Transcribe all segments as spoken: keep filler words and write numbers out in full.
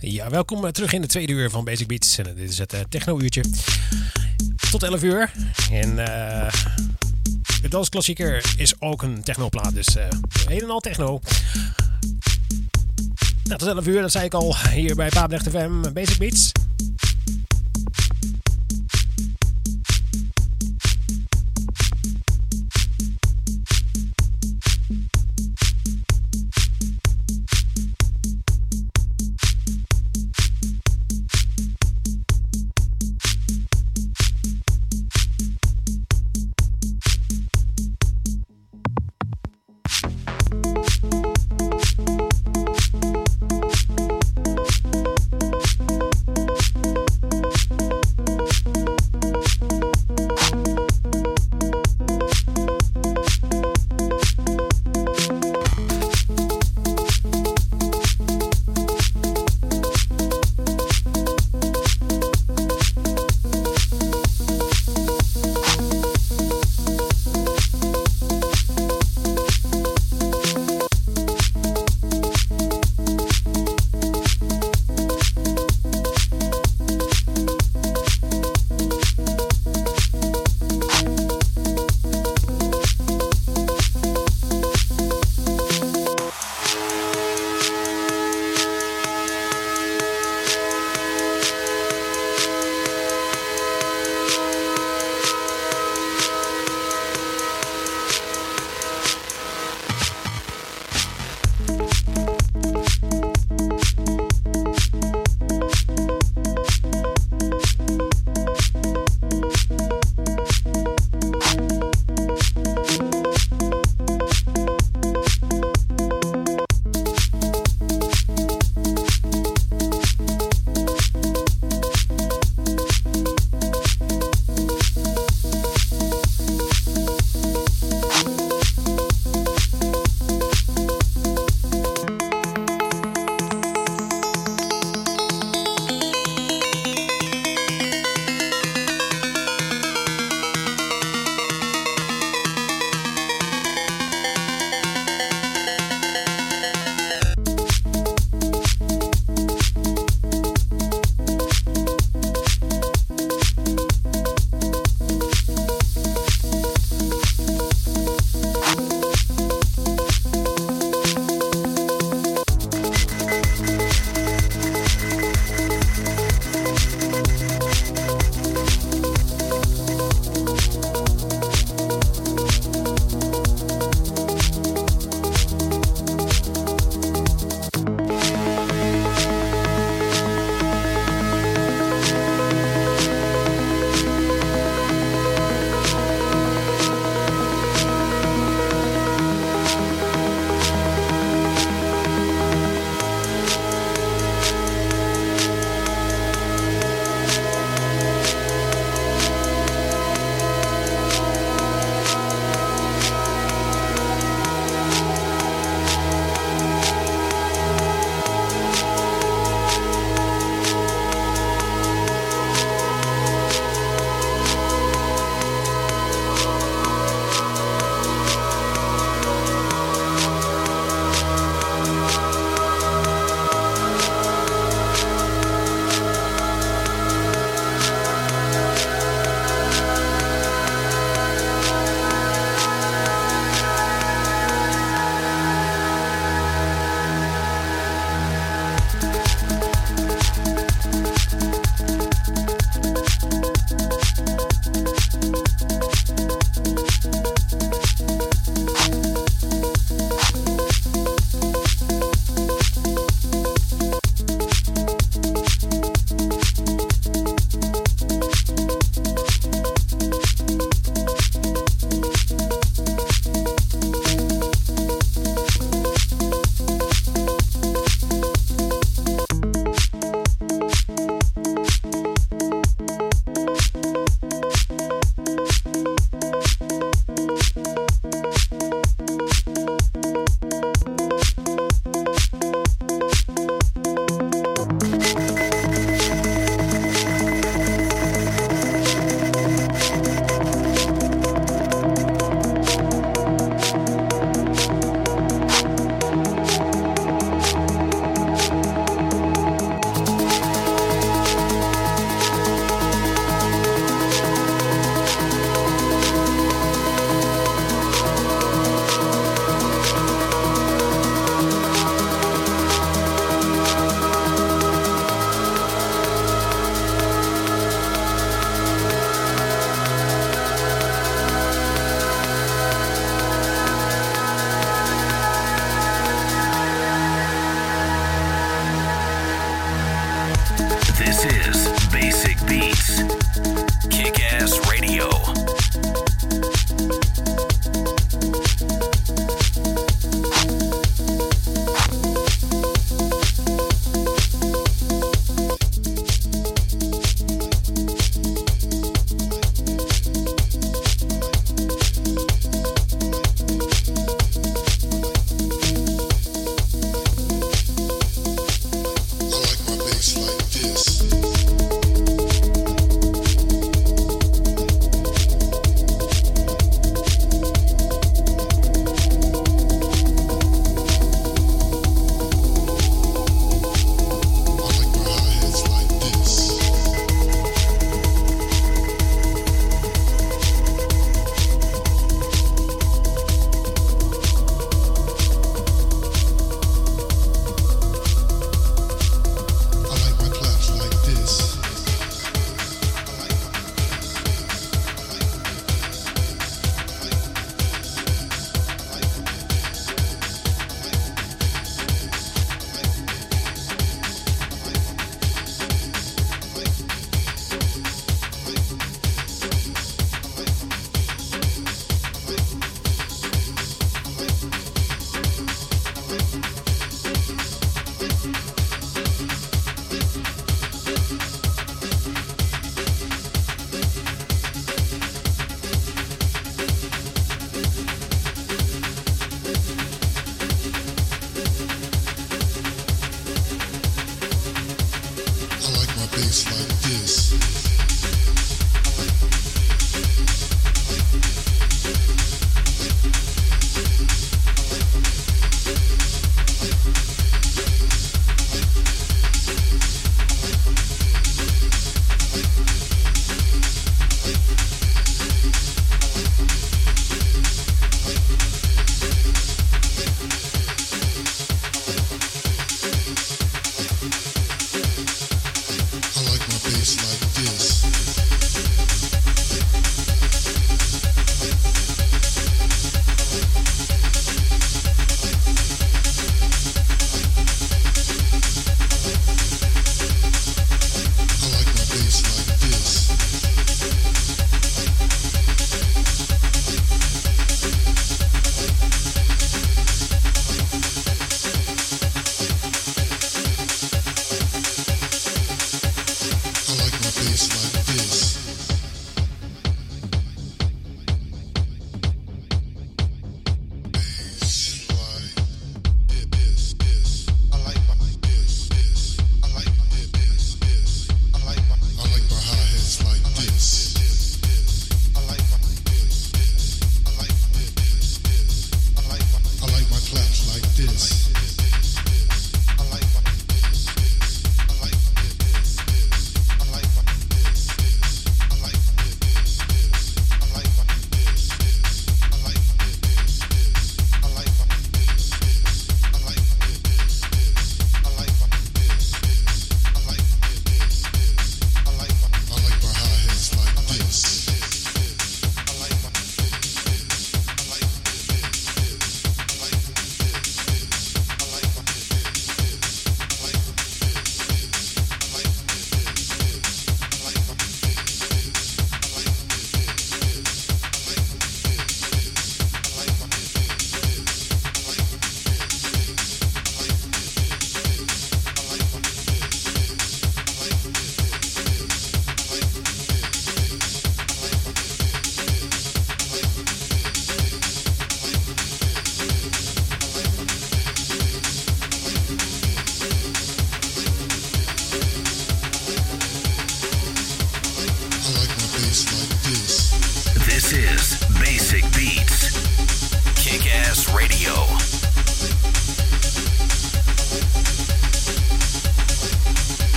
Ja, welkom terug in de tweede uur van Basic Beats. En dit is het uh, techno-uurtje. Tot elf uur. En uh, de dansklassieker is ook een technoplaat. Dus uh, helemaal techno. Nou, tot elf uur, dat zei ik al, hier bij Papendrecht F M, Basic Beats.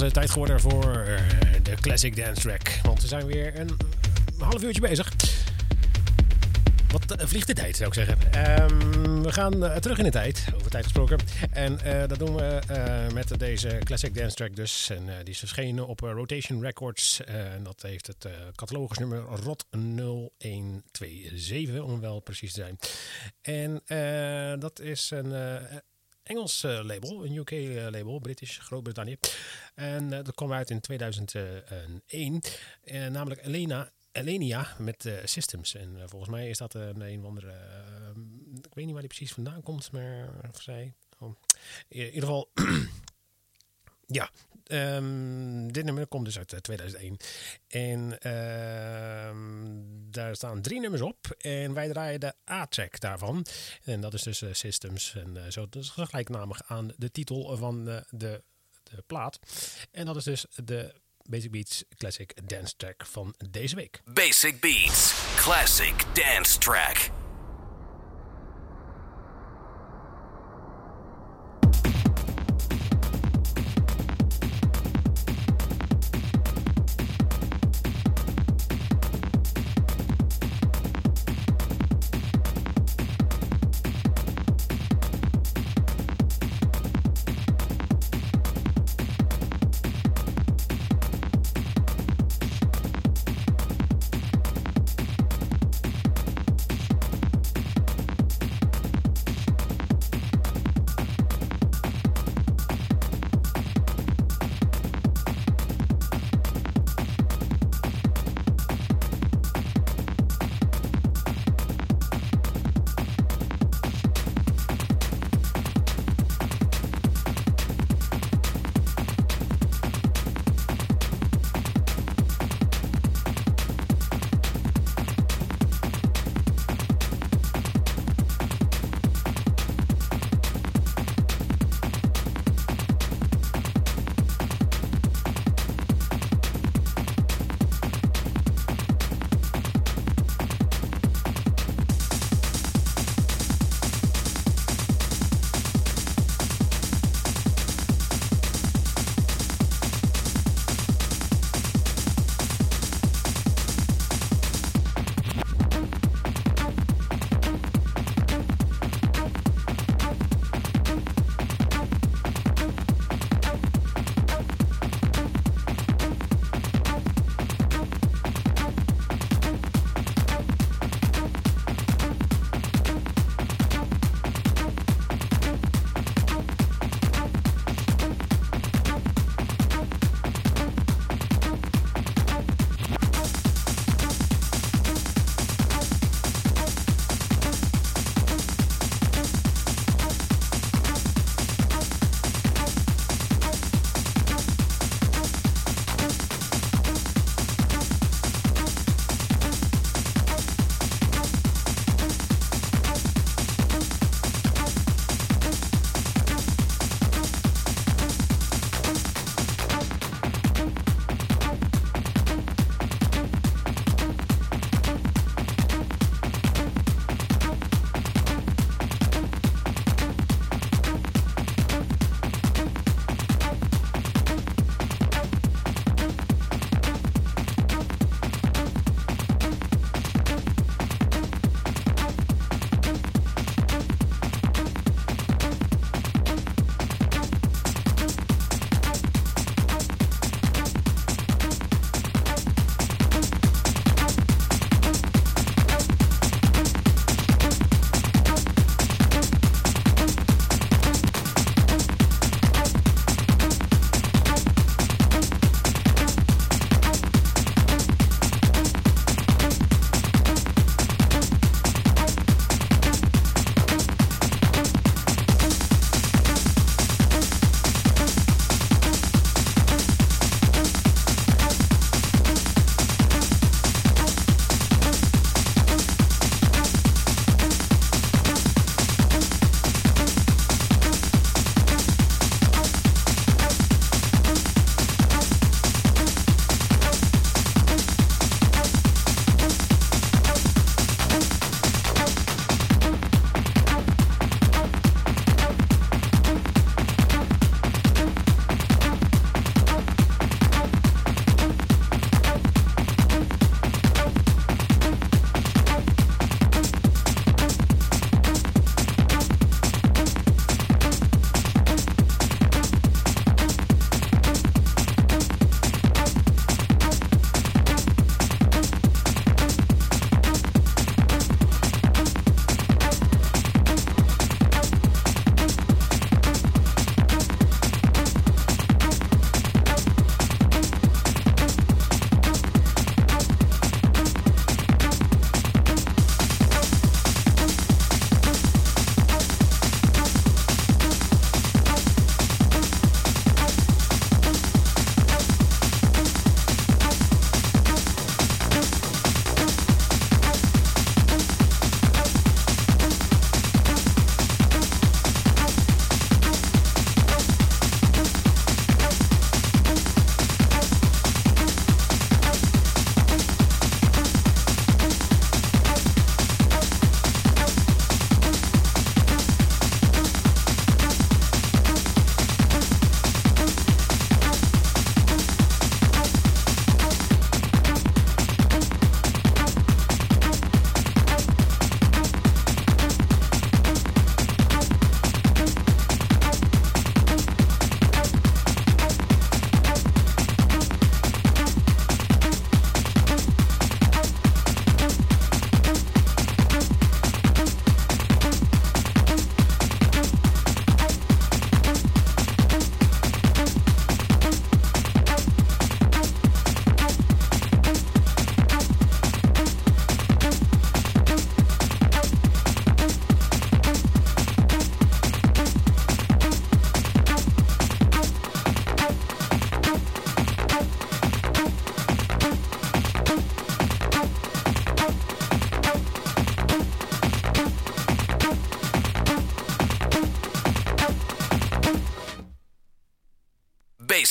inmiddels tijd geworden voor de Classic Dance Track. Want we zijn weer een half uurtje bezig. Wat vliegt de tijd, zou ik zeggen. Um, we gaan uh, terug in de tijd, over tijd gesproken. En uh, dat doen we uh, met deze Classic Dance Track dus. En uh, die is verschenen op uh, Rotation Records. Uh, en dat heeft het uh, catalogusnummer R O T nul een twee zeven, om wel precies te zijn. En uh, dat is een uh, Engels uh, label, een U K uh, label, British, Groot-Brittannië. En uh, dat kwam uit in tweeduizend één, uh, namelijk Elenia... Elenia met uh, Systems. En uh, volgens mij is dat uh, een een of andere... Uh, ik weet niet waar die precies vandaan komt, maar... Of zij... Oh. In ieder geval... ja. Um, dit nummer komt dus uit uh, tweeduizend één. En uh, daar staan drie nummers op. En wij draaien de A-track daarvan. En dat is dus uh, Systems. En uh, zo dus gelijknamig aan de titel van uh, de, de plaat. En dat is dus de... Basic Beats Classic Dance Track van deze week. Basic Beats Classic Dance Track.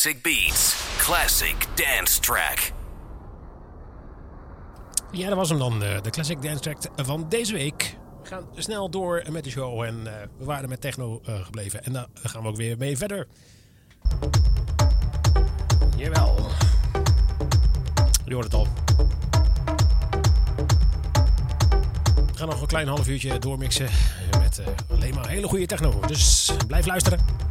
Basic Beats, Classic Dance Track. Ja, dat was hem dan, de Classic Dance Track van deze week. We gaan snel door met de show en uh, we waren met techno uh, gebleven. En daar gaan we ook weer mee verder. Jawel. Je hoort het al. We gaan nog een klein half uurtje doormixen met uh, alleen maar hele goede techno. Dus blijf luisteren.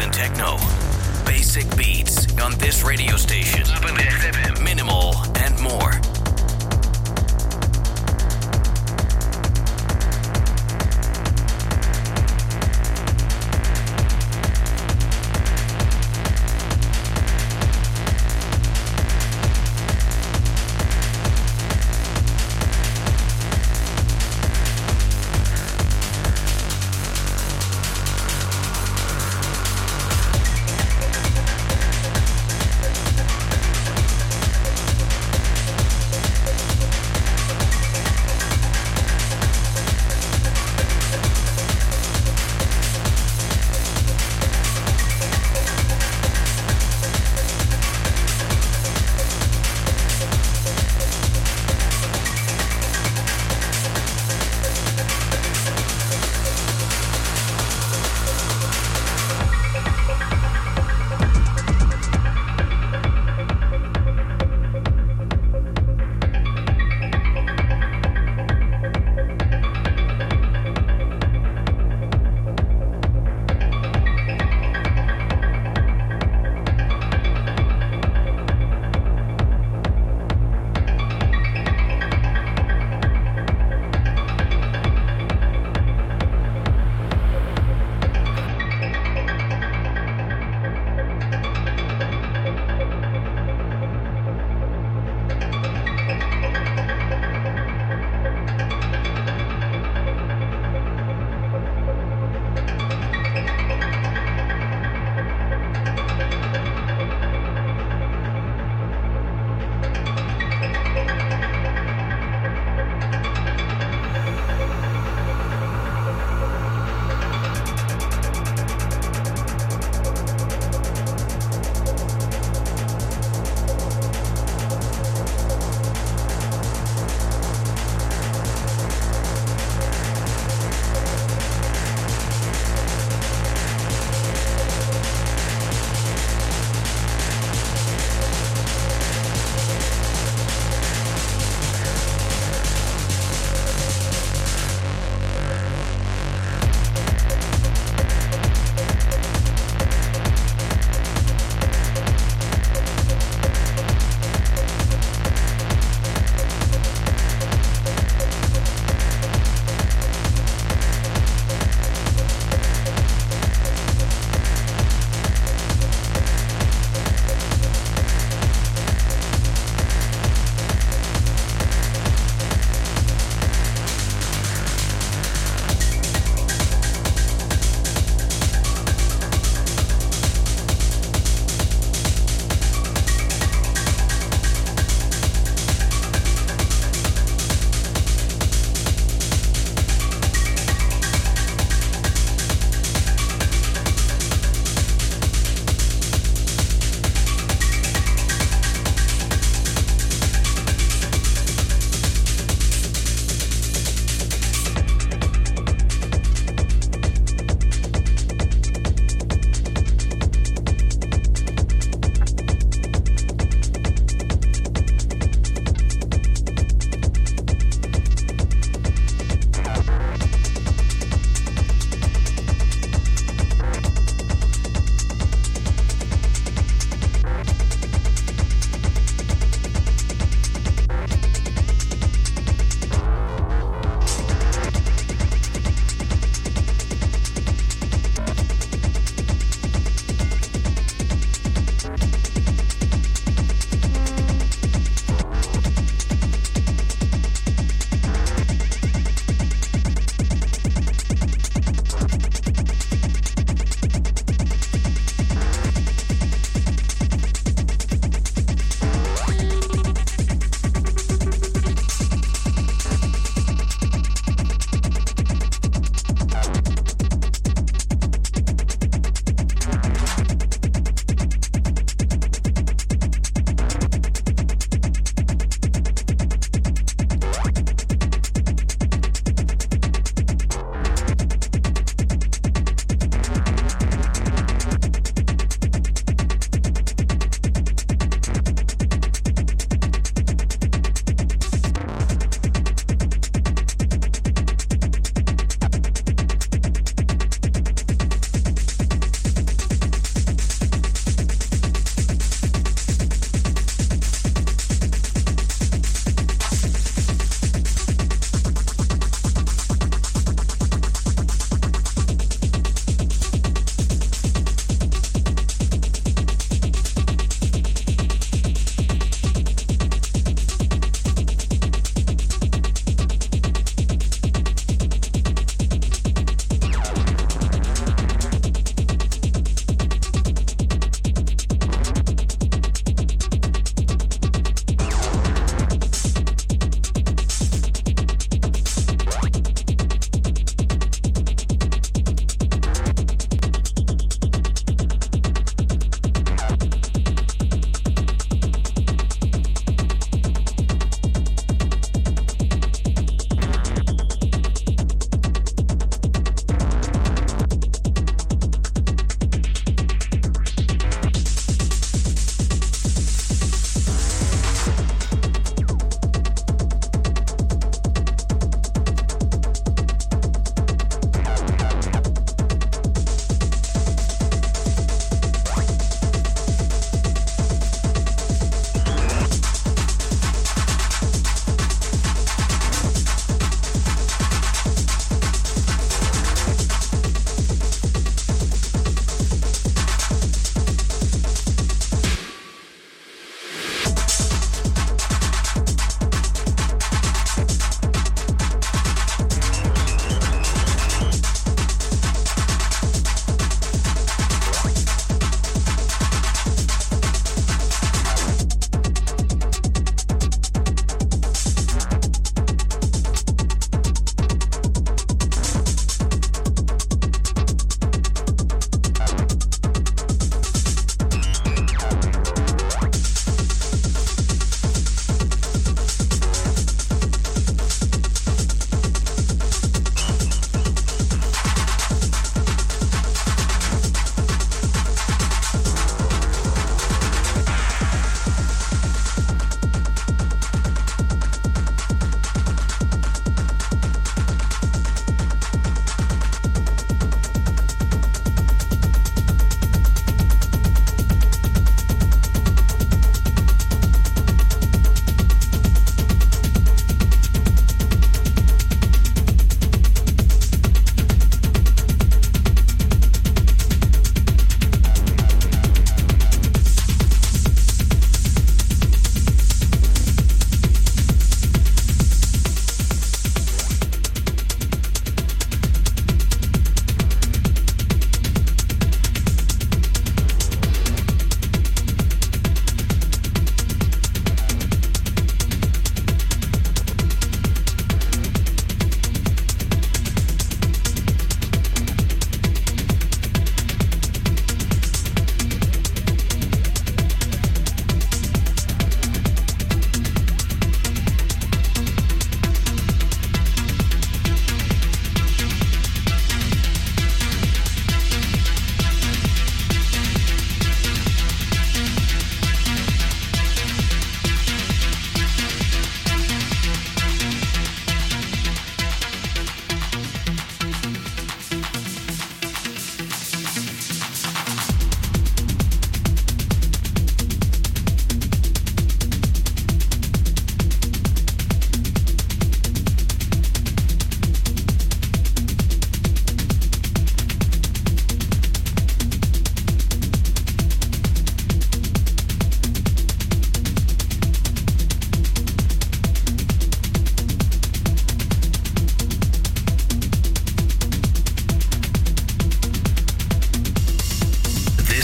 and techno. Basic Beats on this radio station. Papendrecht F M. Minimal and more.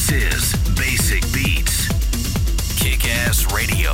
This is Basic Beats, Kick-Ass Radio.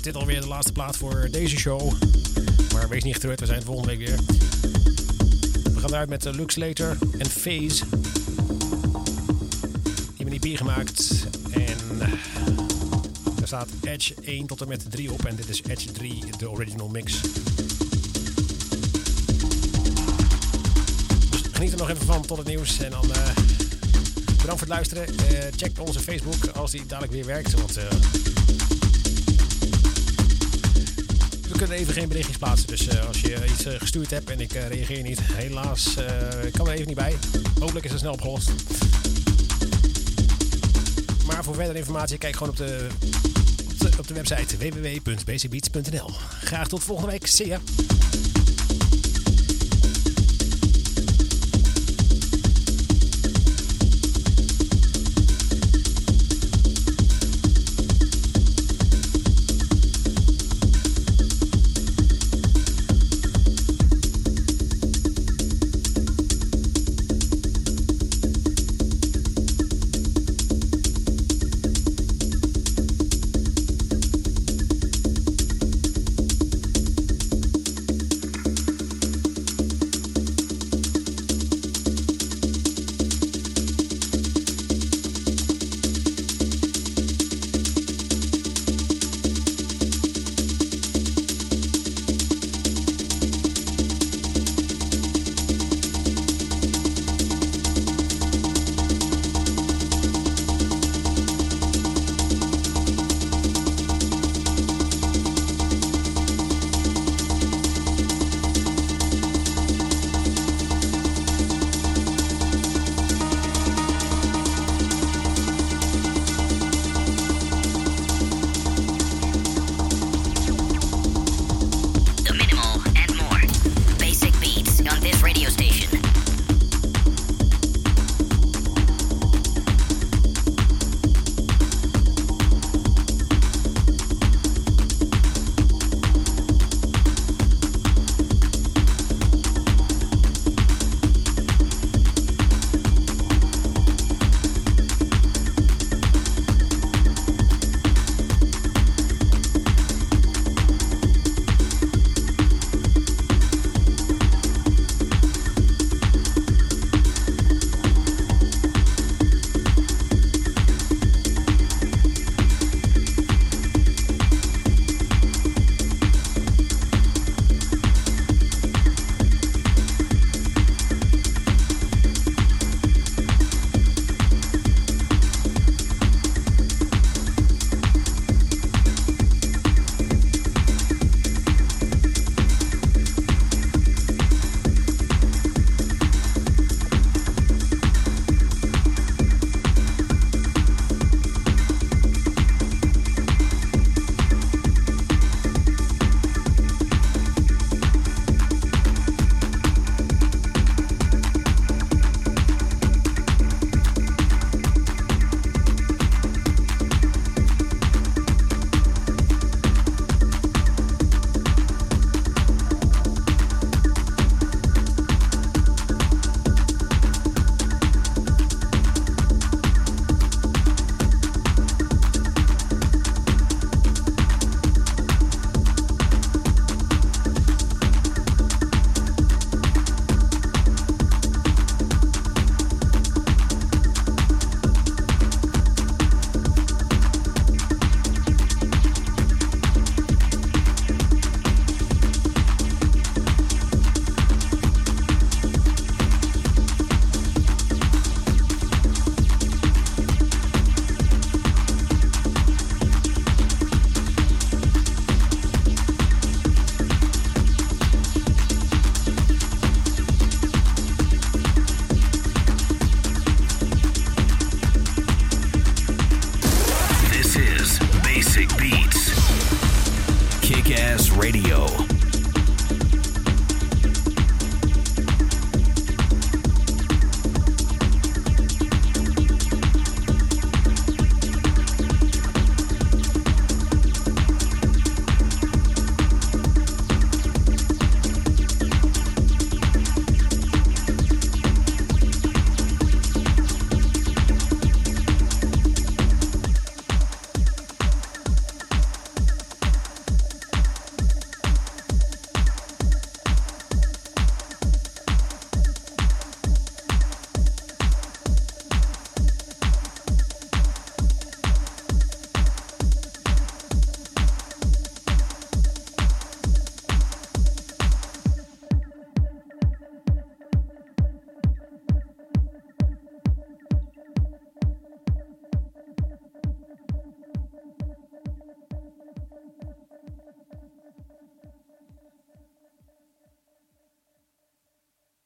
Dit alweer de laatste plaat voor deze show. Maar wees niet getreurd, we zijn het volgende week weer. We gaan eruit met Luke Slater en FaZe. Die hebben een E P gemaakt. En daar staat Edge één tot en met drie op. En dit is Edge drie, de original mix. Dus geniet er nog even van tot het nieuws. En dan uh, bedankt voor het luisteren. Uh, check onze Facebook als die dadelijk weer werkt. Want... Uh, We kunnen even geen berichtjes plaatsen, dus uh, als je iets uh, gestuurd hebt en ik uh, reageer niet, helaas, uh, ik kan er even niet bij. Hopelijk is het snel opgelost. Maar voor verdere informatie, kijk gewoon op de, op de, op de website w w w punt bcbeats punt n l. Graag tot volgende week, see ya!